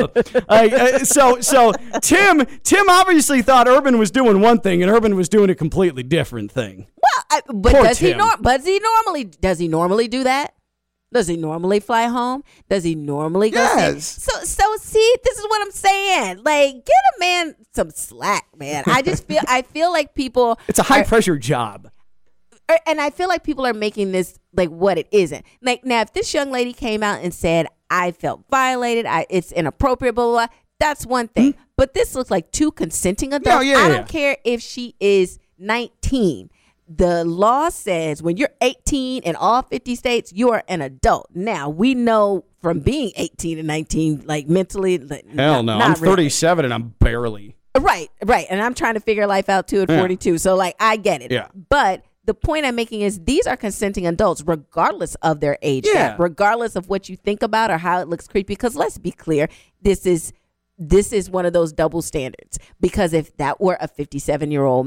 So Tim obviously thought Urban was doing one thing, and Urban was doing a completely different thing. Well, but poor Tim. Does he normally do that? Does he normally fly home? Does he normally go? Yes. So see, this is what I'm saying. Like, get a man some slack, man. I feel like people. It's a high pressure job. And I feel like people are making this like what it isn't. Like, now, if this young lady came out and said, I felt violated, it's inappropriate, blah, blah, blah, that's one thing. Mm-hmm. But this looks like two consenting adults. I don't care if she is 19. The law says when you're 18 in all 50 states, you are an adult. Now, we know from being 18 and 19, like mentally. Hell no. I'm 37 and I'm barely. Right. And I'm trying to figure life out too at 42. So, like, I get it. Yeah. But the point I'm making is these are consenting adults regardless of their age gap, regardless of what you think about or how it looks creepy. Because let's be clear, this is one of those double standards. Because if that were a 57-year-old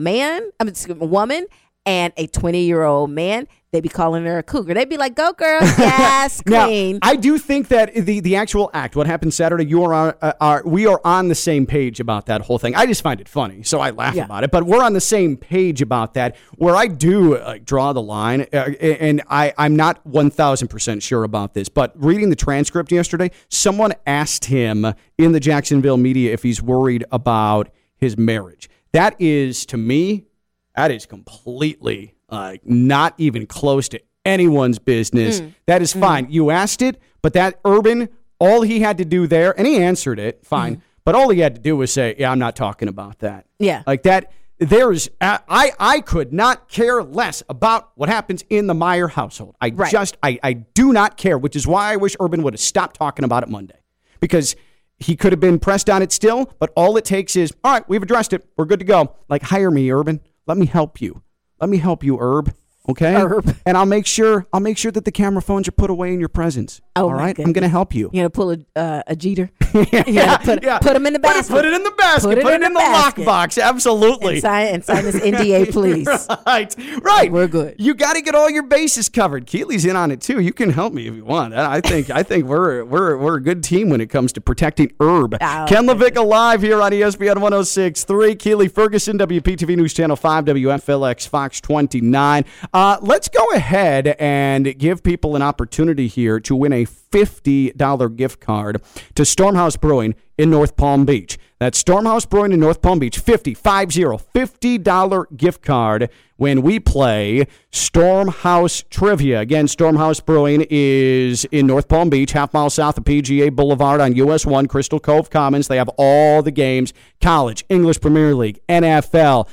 woman, and a 20-year-old man, they'd be calling her a cougar. They'd be like, go, girl. Yes, queen. Now, I do think that the actual act, what happened Saturday, we are on the same page about that whole thing. I just find it funny, so I laugh about it. But we're on the same page about that, where I do draw the line, and I'm not 1,000% sure about this. But reading the transcript yesterday, someone asked him in the Jacksonville media if he's worried about his marriage. That is, to me, that is completely not even close to anyone's business. That is fine. You asked it, but that Urban, all he had to do there, and he answered it, fine. But all he had to do was say, I'm not talking about that. Yeah. Like that, there's, I could not care less about what happens in the Meyer household. I do not care, which is why I wish Urban would have stopped talking about it Monday. Because he could have been pressed on it still, but all it takes is, all right, we've addressed it. We're good to go. Like, hire me, Urban. Let me help you, Herb. Okay, and I'll make sure that the camera phones are put away in your presence. Oh, all right, I'm going to help you. You're going to pull a Jeter. Put them in the basket. Put it in the basket. Put it in the lockbox. Absolutely. And sign this NDA, please. Right. We're good. You got to get all your bases covered. Keely's in on it too. You can help me if you want. I think we're a good team when it comes to protecting herb. Oh, Ken Lavicka live here on ESPN 106.3. Keli Ferguson, WPTV News Channel 5, WFLX Fox 29. Let's go ahead and give people an opportunity here to win a $50 gift card to Stormhouse Brewing in North Palm Beach. That's Stormhouse Brewing in North Palm Beach. $50 gift card when we play Stormhouse Trivia. Again, Stormhouse Brewing is in North Palm Beach, half mile south of PGA Boulevard on US 1, Crystal Cove Commons. They have all the games, college, English Premier League, NFL,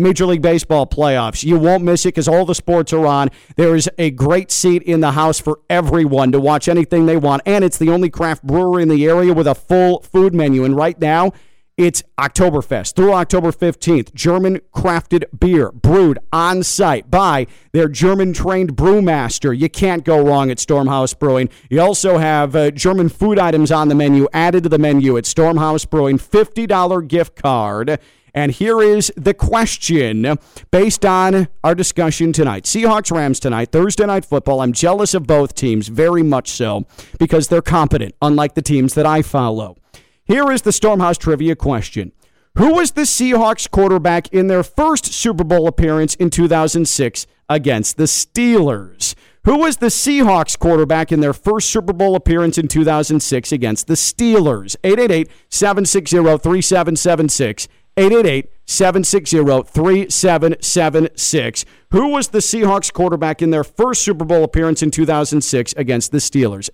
Major League Baseball playoffs. You won't miss it because all the sports are on. There is a great seat in the house for everyone to watch anything they want, and it's the only craft brewery in the area with a full food menu. And right now, it's Oktoberfest through October 15th. German-crafted beer brewed on-site by their German-trained brewmaster. You can't go wrong at Stormhouse Brewing. You also have German food items on the menu, added to the menu at Stormhouse Brewing. $50 gift card. And here is the question based on our discussion tonight. Seahawks-Rams tonight, Thursday Night Football. I'm jealous of both teams, very much so, because they're competent, unlike the teams that I follow. Here is the Stormhouse Trivia question. Who was the Seahawks quarterback in their first Super Bowl appearance in 2006 against the Steelers? Who was the Seahawks quarterback in their first Super Bowl appearance in 2006 against the Steelers? 888-760-3776. 888-760-3776. Who was the Seahawks quarterback in their first Super Bowl appearance in 2006 against the Steelers?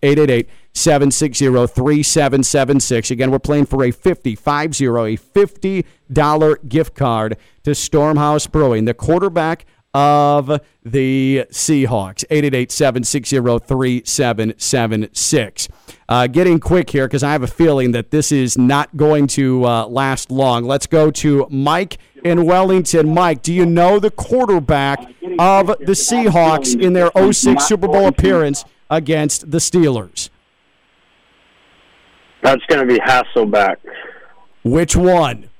888-760-3776. Again, we're playing for a $50 gift card to Stormhouse Brewing, the quarterback of the Seahawks. 888-760-3776. Getting quick here because I have a feeling that this is not going to last long. Let's go to Mike in Wellington. Mike, do you know the quarterback of the Seahawks in their 06 Super Bowl appearance against the Steelers? That's going to be Hasselbeck. Which one?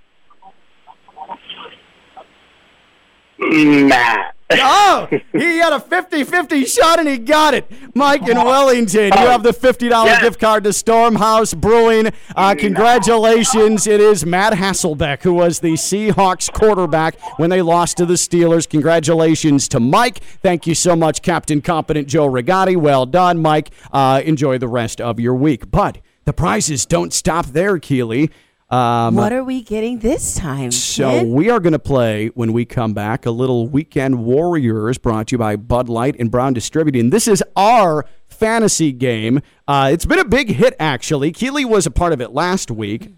Matt. Oh, he had a 50-50 shot and he got it. Mike in Wellington, you have the $50 gift card to Stormhouse Brewing. Congratulations. It is Matt Hasselbeck, who was the Seahawks quarterback when they lost to the Steelers. Congratulations to Mike. Thank you so much, Captain Competent Joe Rigotti. Well done, Mike. Enjoy the rest of your week. But the prizes don't stop there, Keely. What are we getting this time, Ken? We are going to play, when we come back, a little Weekend Warriors brought to you by Bud Light and Brown Distributing. This is our fantasy game. It's been a big hit, actually. Keely was a part of it last week.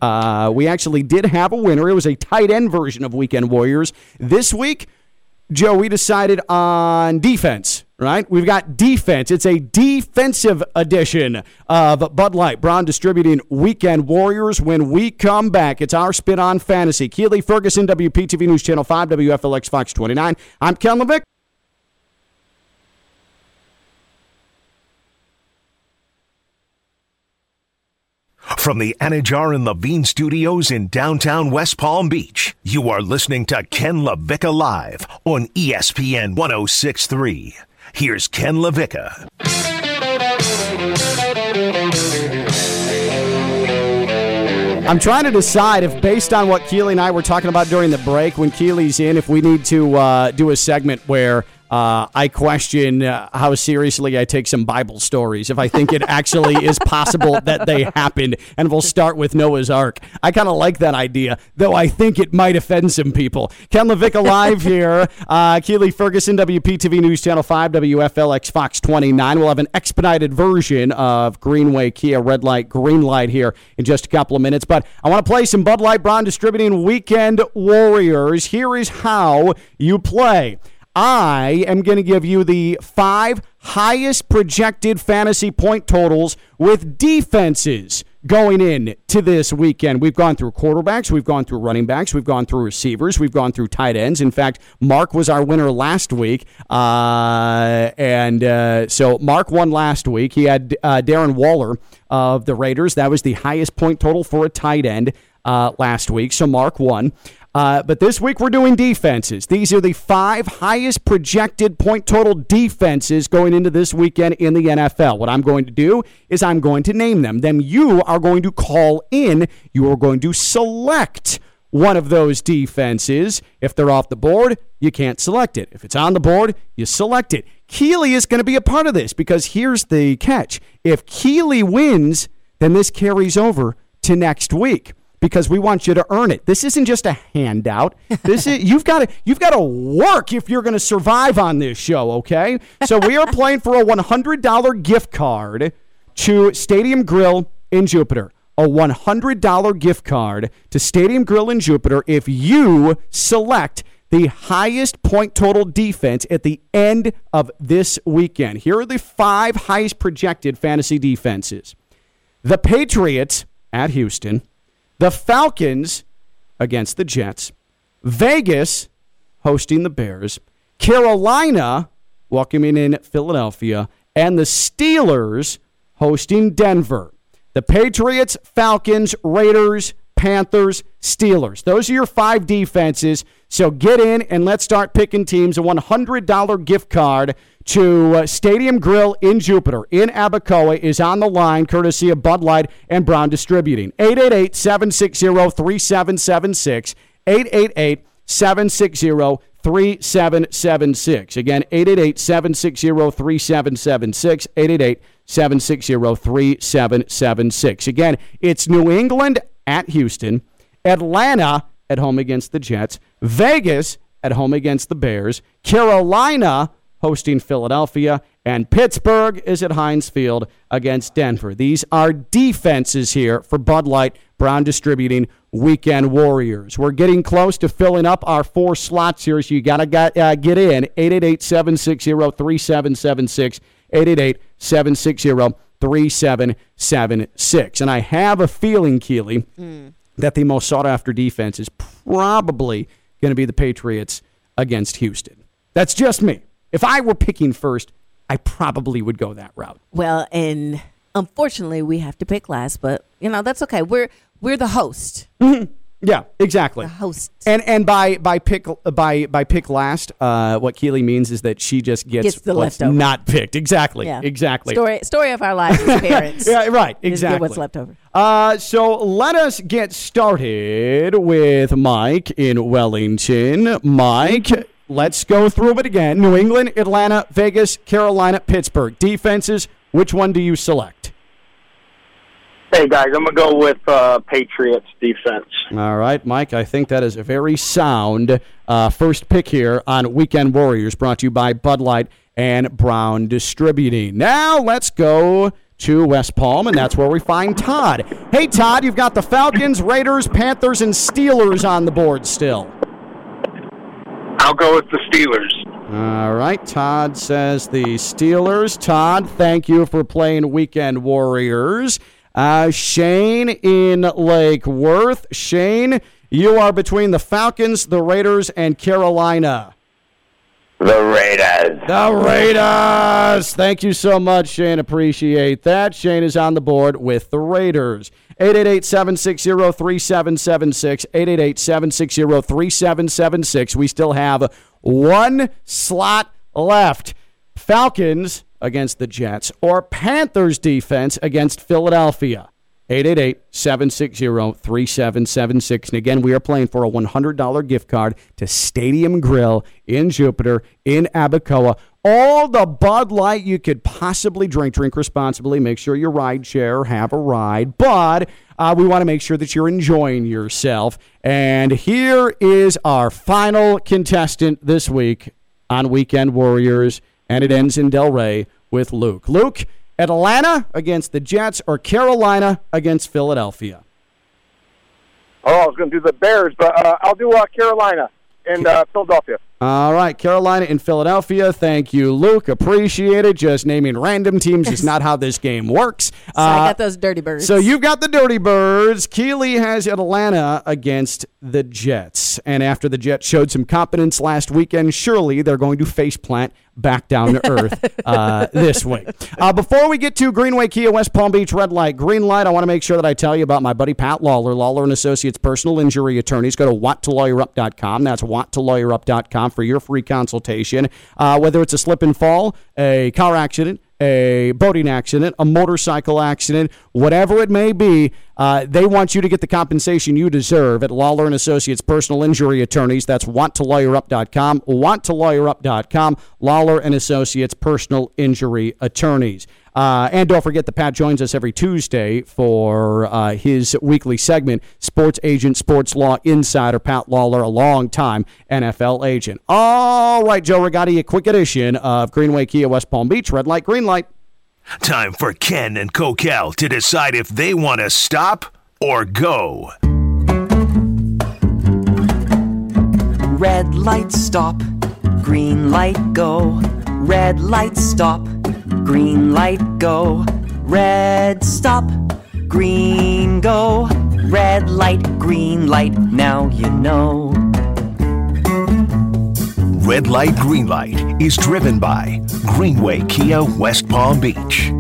We actually did have a winner. It was a tight end version of Weekend Warriors. This week, Joe, we decided on defense. Right? We've got defense. It's a defensive edition of Bud Light, Brown Distributing Weekend Warriors. When we come back, it's our spin on fantasy. Keli Ferguson, WPTV News Channel 5, WFLX Fox 29. I'm Ken Lavicka. From the Anna John Levine Studios in downtown West Palm Beach, you are listening to Ken Lavicka Live on ESPN 106.3. Here's Ken Lavicka. I'm trying to decide if, based on what Keely and I were talking about during the break, when Keely's in, if we need to do a segment where I question how seriously I take some Bible stories, if I think it actually is possible that they happened, and we'll start with Noah's Ark. I kind of like that idea, though I think it might offend some people. Ken Lavicka live here. Keli Ferguson, WPTV News Channel 5, WFLX Fox 29. We'll have an expedited version of Greenway Kia Red Light, Green Light here in just a couple of minutes, but I want to play some Bud Light Brown Distributing Weekend Warriors. Here is how you play. I am going to give you the 5 highest projected fantasy point totals with defenses going in to this weekend. We've gone through quarterbacks, we've gone through running backs, we've gone through receivers, we've gone through tight ends. In fact, Mark was our winner last week, so Mark won last week. He had Darren Waller of the Raiders. That was the highest point total for a tight end last week, so Mark won. But this week we're doing defenses. These are the 5 highest projected point total defenses going into this weekend in the NFL. What I'm going to do is I'm going to name them. Then you are going to call in. You are going to select one of those defenses. If they're off the board, you can't select it. If it's on the board, you select it. Keely is going to be a part of this because here's the catch. If Keely wins, then this carries over to next week, because we want you to earn it. This isn't just a handout. This is you've got to work if you're going to survive on this show, okay? So we are playing for a $100 gift card to Stadium Grill in Jupiter. A $100 gift card to Stadium Grill in Jupiter if you select the highest point total defense at the end of this weekend. Here are the 5 highest projected fantasy defenses. The Patriots at Houston, the Falcons against the Jets, Vegas hosting the Bears, Carolina welcoming in Philadelphia, and the Steelers hosting Denver. The Patriots, Falcons, Raiders, Panthers, Steelers. Those are your 5 defenses. So get in and let's start picking teams. A $100 gift card to Stadium Grill in Jupiter in Abacoa is on the line, courtesy of Bud Light and Brown Distributing. 888-760-3776. 888-760-3776. Again, 888-760-3776. 888-760-3776. Again, it's New England at Houston, Atlanta at home against the Jets, Vegas at home against the Bears, Carolina hosting Philadelphia, and Pittsburgh is at Heinz Field against Denver. These are defenses here for Bud Light, Brown Distributing, Weekend Warriors. We're getting close to filling up our 4 slots here, so you got to get in. 888-760-3776, 888-760-3776. And I have a feeling, Keely, that the most sought-after defense is probably going to be the Patriots against Houston. That's just me. If I were picking first, I probably would go that route. Well, and unfortunately, we have to pick last, but that's okay. We're the host. Mm-hmm. Yeah, exactly. The host. And by pick last, what Keely means is that she just gets the what's leftover. Not picked. Exactly. Yeah. Exactly. Story of our lives as parents. Yeah, right. Exactly. What's left over. So let us get started with Mike in Wellington. Mike, let's go through it again. New England, Atlanta, Vegas, Carolina, Pittsburgh. Defenses, which one do you select? Hey, guys, I'm going to go with Patriots defense. All right, Mike, I think that is a very sound first pick here on Weekend Warriors, brought to you by Bud Light and Brown Distributing. Now let's go to West Palm, and that's where we find Todd. Hey, Todd, you've got the Falcons, Raiders, Panthers, and Steelers on the board still. I'll go with the Steelers. All right, Todd says the Steelers. Todd, thank you for playing Weekend Warriors. Shane in Lake Worth. Shane, you are between the Falcons, the Raiders, and Carolina. The Raiders. The Raiders. Thank you so much, Shane. Appreciate that. Shane is on the board with the Raiders. 888-760-3776. 888-760-3776. We still have 1 slot left. Falcons against the Jets, or Panthers defense against Philadelphia. 888-760-3776. And again, we are playing for a $100 gift card to Stadium Grill in Jupiter, in Abacoa. All the Bud Light you could possibly drink. Drink responsibly. Make sure you ride share, have a ride. But we want to make sure that you're enjoying yourself. And here is our final contestant this week on Weekend Warriors. And it ends in Del Rey with Luke. Luke, Atlanta against the Jets, or Carolina against Philadelphia? Oh, I was going to do the Bears, but I'll do Carolina and Philadelphia. All right, Carolina and Philadelphia. Thank you, Luke. Appreciate it. Just naming random teams is not how this game works. So I got those Dirty Birds. So you've got the Dirty Birds. Keeley has Atlanta against the Jets. And after the Jets showed some competence last weekend, surely they're going to faceplant back down to earth this week. Before we get to Greenway Kia, West Palm Beach, red light, green light, I want to make sure that I tell you about my buddy Pat Lawler, Lawler and Associates personal injury attorneys. Go to wanttolawyerup.com. That's wanttolawyerup.com for your free consultation. Whether it's a slip and fall, a car accident, a boating accident, a motorcycle accident, whatever it may be, they want you to get the compensation you deserve at Lawler & Associates Personal Injury Attorneys. That's wanttolawyerup.com, wanttolawyerup.com, Lawler & Associates Personal Injury Attorneys. And don't forget that Pat joins us every Tuesday for his weekly segment, Sports Agent, Sports Law Insider. Pat Lawler, a long-time NFL agent. All right, Joe Rigotti, a quick edition of Greenway Kia West Palm Beach, red light, green light. Time for Ken and Coquel to decide if they want to stop or go. Red light, stop. Green light, go. Red light, stop. Green light, go. Red, stop. Green, go. Red light, green light, now you know. Red light, green light is driven by Greenway Kia West Palm Beach.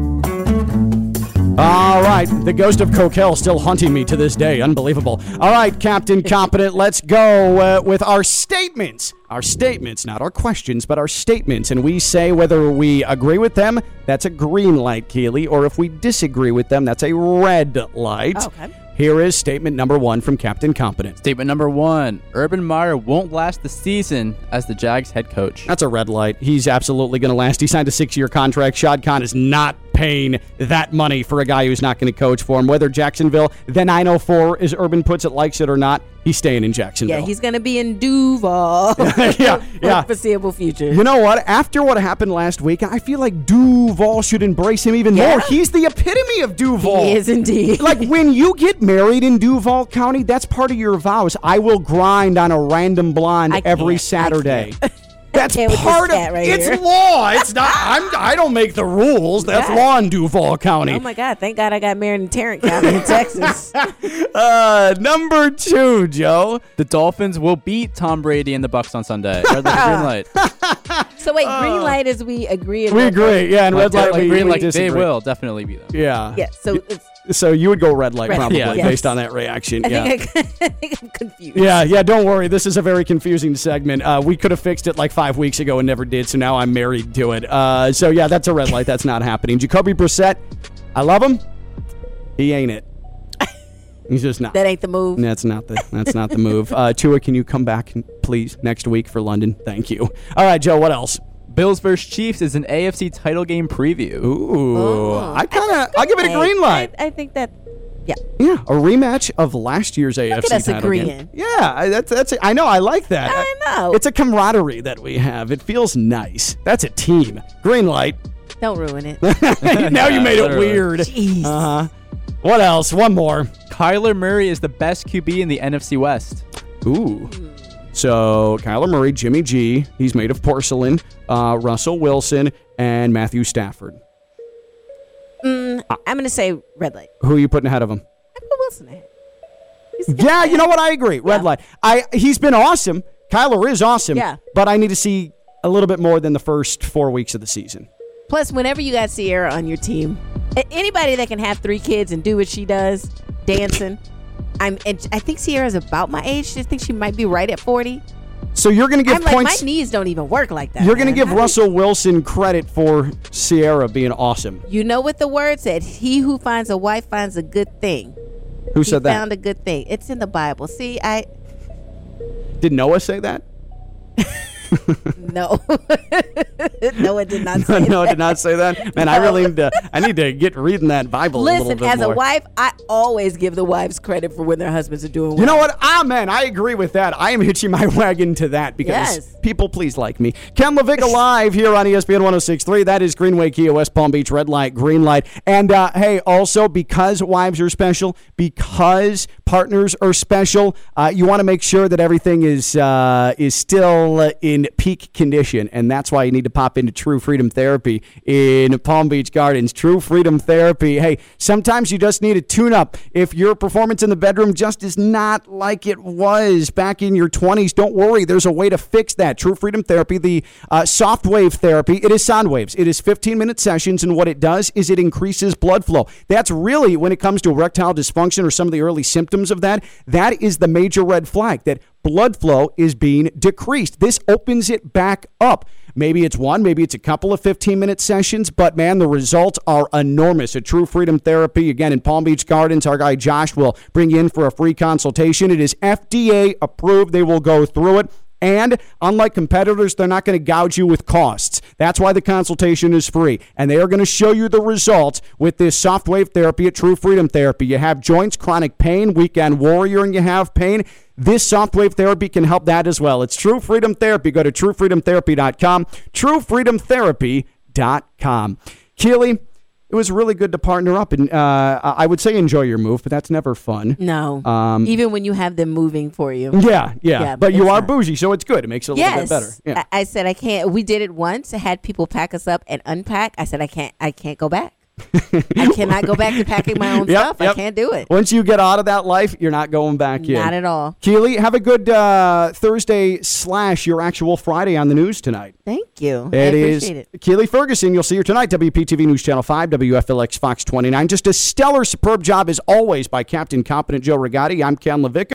All right, the ghost of Coquel still haunting me to this day. Unbelievable. All right, Captain Competent, let's go with our statements. Our statements, not our questions, but our statements. And we say whether we agree with them, that's a green light, Keeley, or if we disagree with them, that's a red light. Okay. Here is statement number one from Captain Competent. Statement number one, Urban Meyer won't last the season as the Jags head coach. That's a red light. He's absolutely going to last. He signed a 6-year contract. Shad Khan is not paying that money for a guy who's not going to coach for him. Whether Jacksonville, the 904, as Urban puts it, likes it or not, he's staying in Jacksonville. Yeah, he's going to be in Duval for the foreseeable future. You know what? After what happened last week, I feel like Duval should embrace him even more. He's the epitome of Duval. He is indeed. Like, when you get married in Duval County, that's part of your vows. I will grind on a random blonde every Saturday. That's part of it's law. It's not. I don't make the rules. That's law in Duval County. Oh my God! Thank God I got married in Tarrant County, in Texas. Number two, Joe. The Dolphins will beat Tom Brady and the Bucks on Sunday. Red light, green light. So wait, green light is we agree. We agree. Yeah, and red light we green light. They will definitely beat them. Yeah. Yeah. So. So you would go red light probably based on that reaction. I think I'm confused. Yeah, don't worry. This is a very confusing segment. We could have fixed it like 5 weeks ago and never did, so now I'm married to it. So, that's a red light. That's not happening. Jacoby Brissett, I love him. He ain't it. He's just not. That ain't the move. That's not the move. Tua, can you come back, please, next week for London? Thank you. All right, Joe, what else? Bills vs. Chiefs is an AFC title game preview. Ooh. I give it a green light. I think that, Yeah, a rematch of last year's AFC title game. Yeah, that's. I know, I like that. I know. It's a camaraderie that we have. It feels nice. That's a team. Green light. Don't ruin it. Now you made it weird. Jeez. Uh-huh. What else? One more. Kyler Murray is the best QB in the NFC West. Ooh. So, Kyler Murray, Jimmy G, he's made of porcelain, Russell Wilson, and Matthew Stafford. I'm going to say red light. Who are you putting ahead of him? I put Wilson ahead. Yeah, you know what? I agree. Red light. He's been awesome. Kyler is awesome. Yeah. But I need to see a little bit more than the first 4 weeks of the season. Plus, whenever you got Sierra on your team, anybody that can have 3 kids and do what she does, dancing... I think Sierra's about my age. I think she might be right at 40. So you're going to give points. Like, my knees don't even work like that. You're going to give Russell Wilson credit for Sierra being awesome. You know what the word said? He who finds a wife finds a good thing. Who said that? He found a good thing. It's in the Bible. See, did Noah say that? No. Noah did not say that. Noah did not say that? Man, no. I need to get reading that Bible a little bit more. Listen, as a wife, I always give the wives credit for when their husbands are doing well. You know what? Man, I agree with that. I am hitching my wagon to that because people please like me. Ken Lavicka live here on ESPN 106.3. That is Greenway Kia, West Palm Beach, red light, green light. And, hey, also, because wives are special, because partners are special. You want to make sure that everything is still in peak condition, and that's why you need to pop into True Freedom Therapy in Palm Beach Gardens. True Freedom Therapy. Hey, sometimes you just need a tune-up. If your performance in the bedroom just is not like it was back in your 20s, don't worry. There's a way to fix that. True Freedom Therapy, the soft wave therapy, it is sound waves. It is 15-minute sessions, and what it does is it increases blood flow. That's really, when it comes to erectile dysfunction or some of the early symptoms of that, that is the major red flag, that blood flow is being decreased. This opens it back up. Maybe it's one, maybe it's a couple of 15-minute sessions, but, man, the results are enormous. At True Freedom Therapy, again, in Palm Beach Gardens, our guy Josh will bring you in for a free consultation. It is FDA approved. They will go through it. And unlike competitors, they're not going to gouge you with costs. That's why the consultation is free. And they are going to show you the results with this soft wave therapy at True Freedom Therapy. You have joints, chronic pain, weekend warrior, and you have pain. This soft wave therapy can help that as well. It's True Freedom Therapy. Go to truefreedomtherapy.com, truefreedomtherapy.com. Keli, it was really good to partner up, and I would say enjoy your move, but that's never fun. No, even when you have them moving for you. Yeah, but you are not bougie, so it's good. It makes it a little bit better. Yeah. I said I can't. We did it once. I had people pack us up and unpack. I said I can't go back. I cannot go back to packing my own stuff. Yep. I can't do it. Once you get out of that life, you're not going back in. Not at all. Keli, have a good Thursday / your actual Friday on the news tonight. Thank you. I appreciate it. Keli Ferguson. You'll see her tonight. WPTV News Channel 5, WFLX Fox 29. Just a stellar, superb job as always by Captain Competent Joe Rigotti. I'm Ken Lavicka.